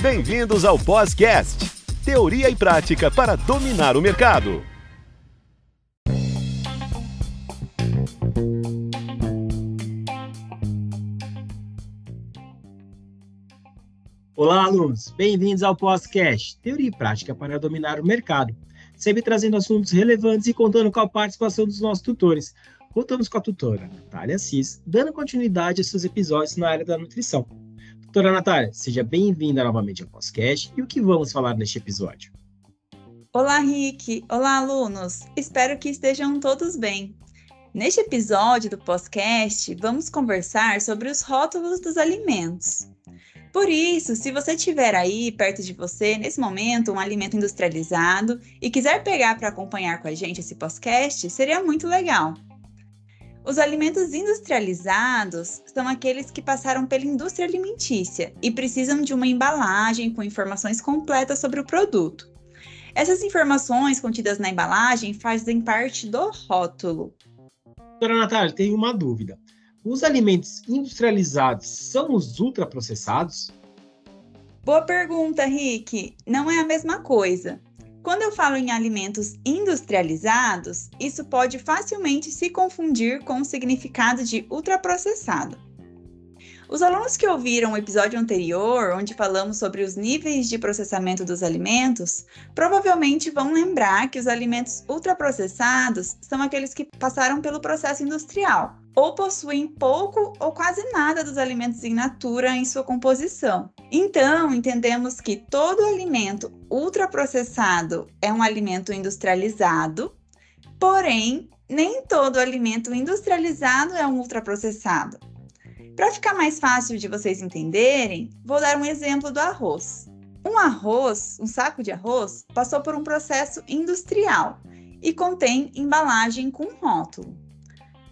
Bem-vindos ao podcast, teoria e prática para dominar o mercado. Olá, alunos! Bem-vindos ao podcast, teoria e prática para dominar o mercado. Sempre trazendo assuntos relevantes e contando com a participação dos nossos tutores. Contamos com a tutora Natália Assis, dando continuidade aos seus episódios na área da nutrição. Doutora Natália, seja bem-vinda novamente ao podcast e o que vamos falar neste episódio? Olá, Rick! Olá, alunos! Espero que estejam todos bem. Neste episódio do podcast, vamos conversar sobre os rótulos dos alimentos. Por isso, se você tiver aí perto de você, nesse momento, um alimento industrializado e quiser pegar para acompanhar com a gente esse podcast, seria muito legal. Os alimentos industrializados são aqueles que passaram pela indústria alimentícia e precisam de uma embalagem com informações completas sobre o produto. Essas informações contidas na embalagem fazem parte do rótulo. Doutora Natália, tenho uma dúvida. Os alimentos industrializados são os ultraprocessados? Boa pergunta, Rick. Não é a mesma coisa. Quando eu falo em alimentos industrializados, isso pode facilmente se confundir com o significado de ultraprocessado. Os alunos que ouviram o episódio anterior, onde falamos sobre os níveis de processamento dos alimentos, provavelmente vão lembrar que os alimentos ultraprocessados são aqueles que passaram pelo processo industrial, ou possuem pouco ou quase nada dos alimentos in natura em sua composição. Então, entendemos que todo alimento ultraprocessado é um alimento industrializado, porém, nem todo alimento industrializado é um ultraprocessado. Para ficar mais fácil de vocês entenderem, vou dar um exemplo do arroz. Um saco de arroz, passou por um processo industrial e contém embalagem com rótulo.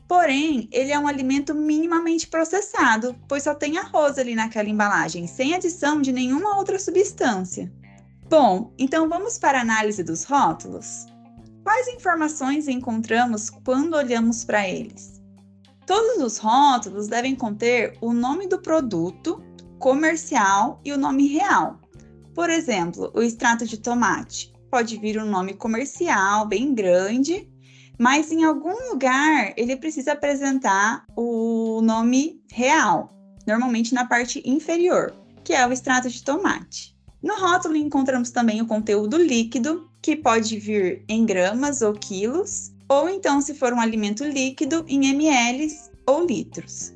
Porém, ele é um alimento minimamente processado, pois só tem arroz ali naquela embalagem, sem adição de nenhuma outra substância. Bom, então vamos para a análise dos rótulos? Quais informações encontramos quando olhamos para eles? Todos os rótulos devem conter o nome do produto, comercial e o nome real. Por exemplo, o extrato de tomate. Pode vir um nome comercial bem grande, mas em algum lugar ele precisa apresentar o nome real, normalmente na parte inferior, que é o extrato de tomate. No rótulo encontramos também o conteúdo líquido, que pode vir em gramas ou quilos, ou então se for um alimento líquido em ml ou litros.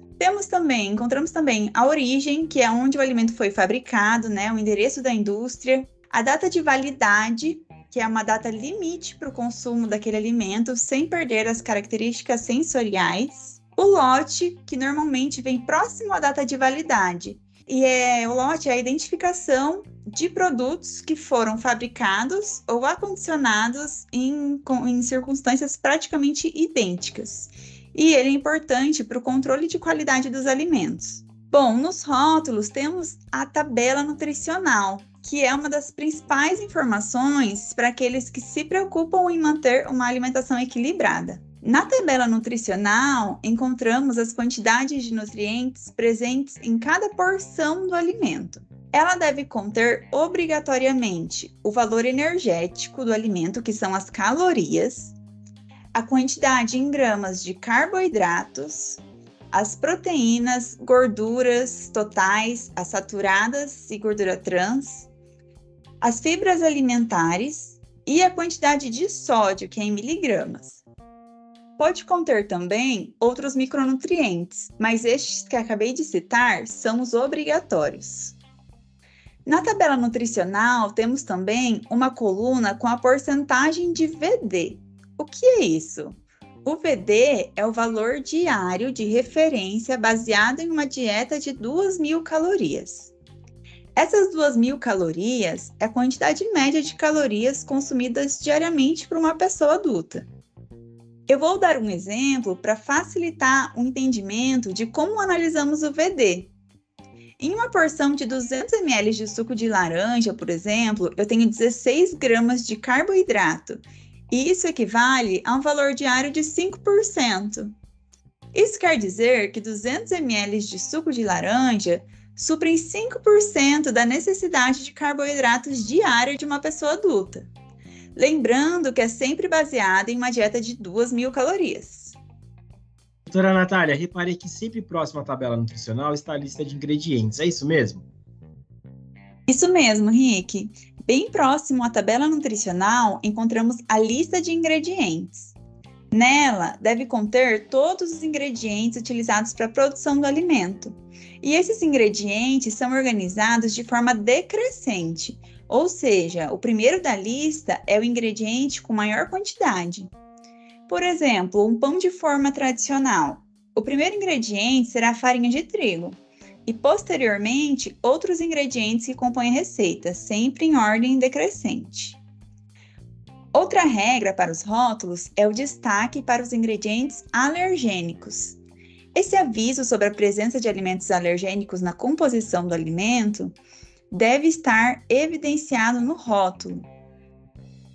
Encontramos também a origem, que é onde o alimento foi fabricado, o endereço da indústria, a data de validade, que é uma data limite para o consumo daquele alimento, sem perder as características sensoriais. O lote, que normalmente vem próximo à data de validade. O lote é a identificação de produtos que foram fabricados ou acondicionados em circunstâncias praticamente idênticas. E ele é importante para o controle de qualidade dos alimentos. Bom, nos rótulos temos a tabela nutricional, que é uma das principais informações para aqueles que se preocupam em manter uma alimentação equilibrada. Na tabela nutricional, encontramos as quantidades de nutrientes presentes em cada porção do alimento. Ela deve conter, obrigatoriamente, o valor energético do alimento, que são as calorias, a quantidade em gramas de carboidratos, as proteínas, gorduras totais, as saturadas e gordura trans, as fibras alimentares e a quantidade de sódio, que é em miligramas. Pode conter também outros micronutrientes, mas estes que acabei de citar são os obrigatórios. Na tabela nutricional, temos também uma coluna com a porcentagem de VD. O que é isso? O VD é o valor diário de referência baseado em uma dieta de 2.000 calorias. Essas 2.000 calorias é a quantidade média de calorias consumidas diariamente por uma pessoa adulta. Eu vou dar um exemplo para facilitar o entendimento de como analisamos o VD. Em uma porção de 200 ml de suco de laranja, por exemplo, eu tenho 16 gramas de carboidrato. E isso equivale a um valor diário de 5%. Isso quer dizer que 200 ml de suco de laranja suprem 5% da necessidade de carboidratos diária de uma pessoa adulta. Lembrando que é sempre baseada em uma dieta de 2.000 calorias. Doutora Natália, reparei que sempre próximo à tabela nutricional está a lista de ingredientes, é isso mesmo? Isso mesmo, Rick. Bem próximo à tabela nutricional, encontramos a lista de ingredientes. Nela, deve conter todos os ingredientes utilizados para a produção do alimento. E esses ingredientes são organizados de forma decrescente, ou seja, o primeiro da lista é o ingrediente com maior quantidade. Por exemplo, um pão de forma tradicional. O primeiro ingrediente será a farinha de trigo. E, posteriormente, outros ingredientes que compõem a receita, sempre em ordem decrescente. Outra regra para os rótulos é o destaque para os ingredientes alergênicos. Esse aviso sobre a presença de alimentos alergênicos na composição do alimento deve estar evidenciado no rótulo.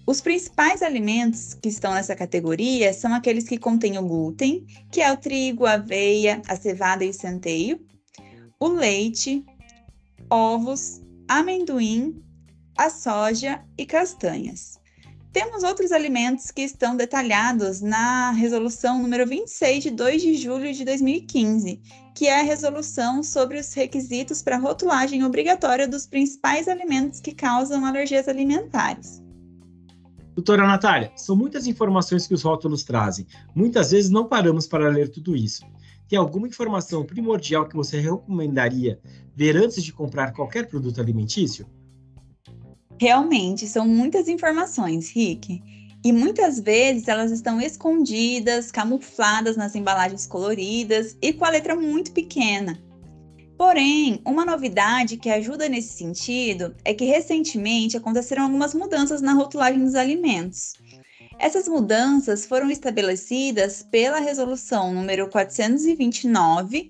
Os principais alimentos que estão nessa categoria são aqueles que contêm o glúten, que é o trigo, a aveia, a cevada e o centeio, o leite, ovos, amendoim, a soja e castanhas. Temos outros alimentos que estão detalhados na Resolução número 26, de 2 de julho de 2015, que é a resolução sobre os requisitos para a rotulagem obrigatória dos principais alimentos que causam alergias alimentares. Doutora Natália, são muitas informações que os rótulos trazem. Muitas vezes não paramos para ler tudo isso. Tem alguma informação primordial que você recomendaria ver antes de comprar qualquer produto alimentício? Realmente, são muitas informações, Rick. E muitas vezes elas estão escondidas, camufladas nas embalagens coloridas e com a letra muito pequena. Porém, uma novidade que ajuda nesse sentido é que recentemente aconteceram algumas mudanças na rotulagem dos alimentos. Essas mudanças foram estabelecidas pela Resolução número 429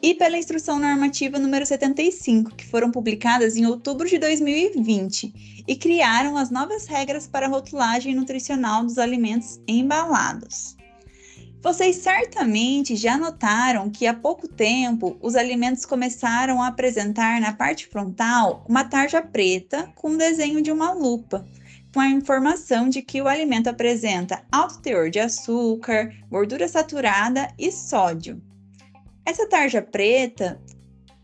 e pela Instrução Normativa nº 75, que foram publicadas em outubro de 2020 e criaram as novas regras para a rotulagem nutricional dos alimentos embalados. Vocês certamente já notaram que há pouco tempo os alimentos começaram a apresentar na parte frontal uma tarja preta com o desenho de uma lupa, com a informação de que o alimento apresenta alto teor de açúcar, gordura saturada e sódio. Essa tarja preta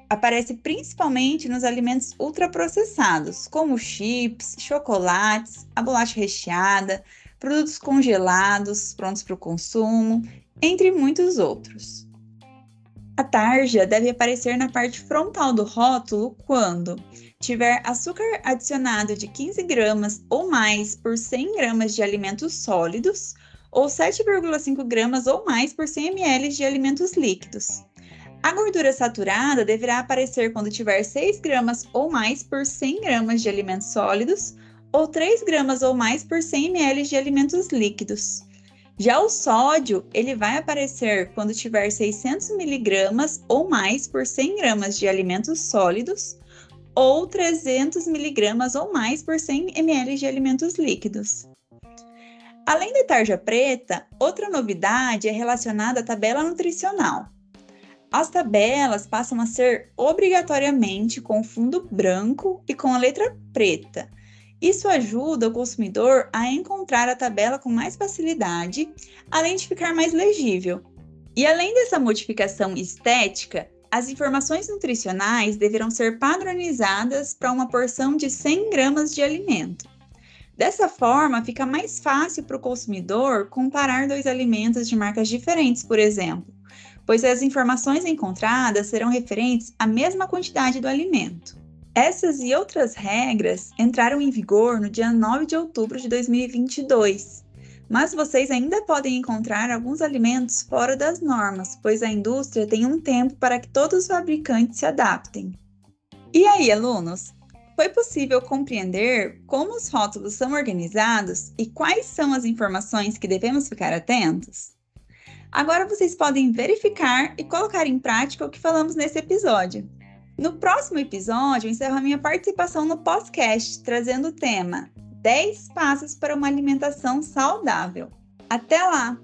aparece principalmente nos alimentos ultraprocessados, como chips, chocolates, a bolacha recheada, produtos congelados, prontos para o consumo, entre muitos outros. A tarja deve aparecer na parte frontal do rótulo quando tiver açúcar adicionado de 15 gramas ou mais por 100 gramas de alimentos sólidos, ou 7,5 gramas ou mais por 100 ml de alimentos líquidos. A gordura saturada deverá aparecer quando tiver 6 gramas ou mais por 100 gramas de alimentos sólidos ou 3 gramas ou mais por 100 ml de alimentos líquidos. Já o sódio, ele vai aparecer quando tiver 600 miligramas ou mais por 100 gramas de alimentos sólidos ou 300 miligramas ou mais por 100 ml de alimentos líquidos. Além da tarja preta, outra novidade é relacionada à tabela nutricional. As tabelas passam a ser obrigatoriamente com fundo branco e com a letra preta. Isso ajuda o consumidor a encontrar a tabela com mais facilidade, além de ficar mais legível. E além dessa modificação estética, as informações nutricionais deverão ser padronizadas para uma porção de 100 gramas de alimento. Dessa forma, fica mais fácil para o consumidor comparar dois alimentos de marcas diferentes, por exemplo, pois as informações encontradas serão referentes à mesma quantidade do alimento. Essas e outras regras entraram em vigor no dia 9 de outubro de 2022, mas vocês ainda podem encontrar alguns alimentos fora das normas, pois a indústria tem um tempo para que todos os fabricantes se adaptem. E aí, alunos? Foi possível compreender como os rótulos são organizados e quais são as informações que devemos ficar atentos? Agora vocês podem verificar e colocar em prática o que falamos nesse episódio. No próximo episódio, eu encerro a minha participação no podcast, trazendo o tema 10 passos para uma alimentação saudável. Até lá!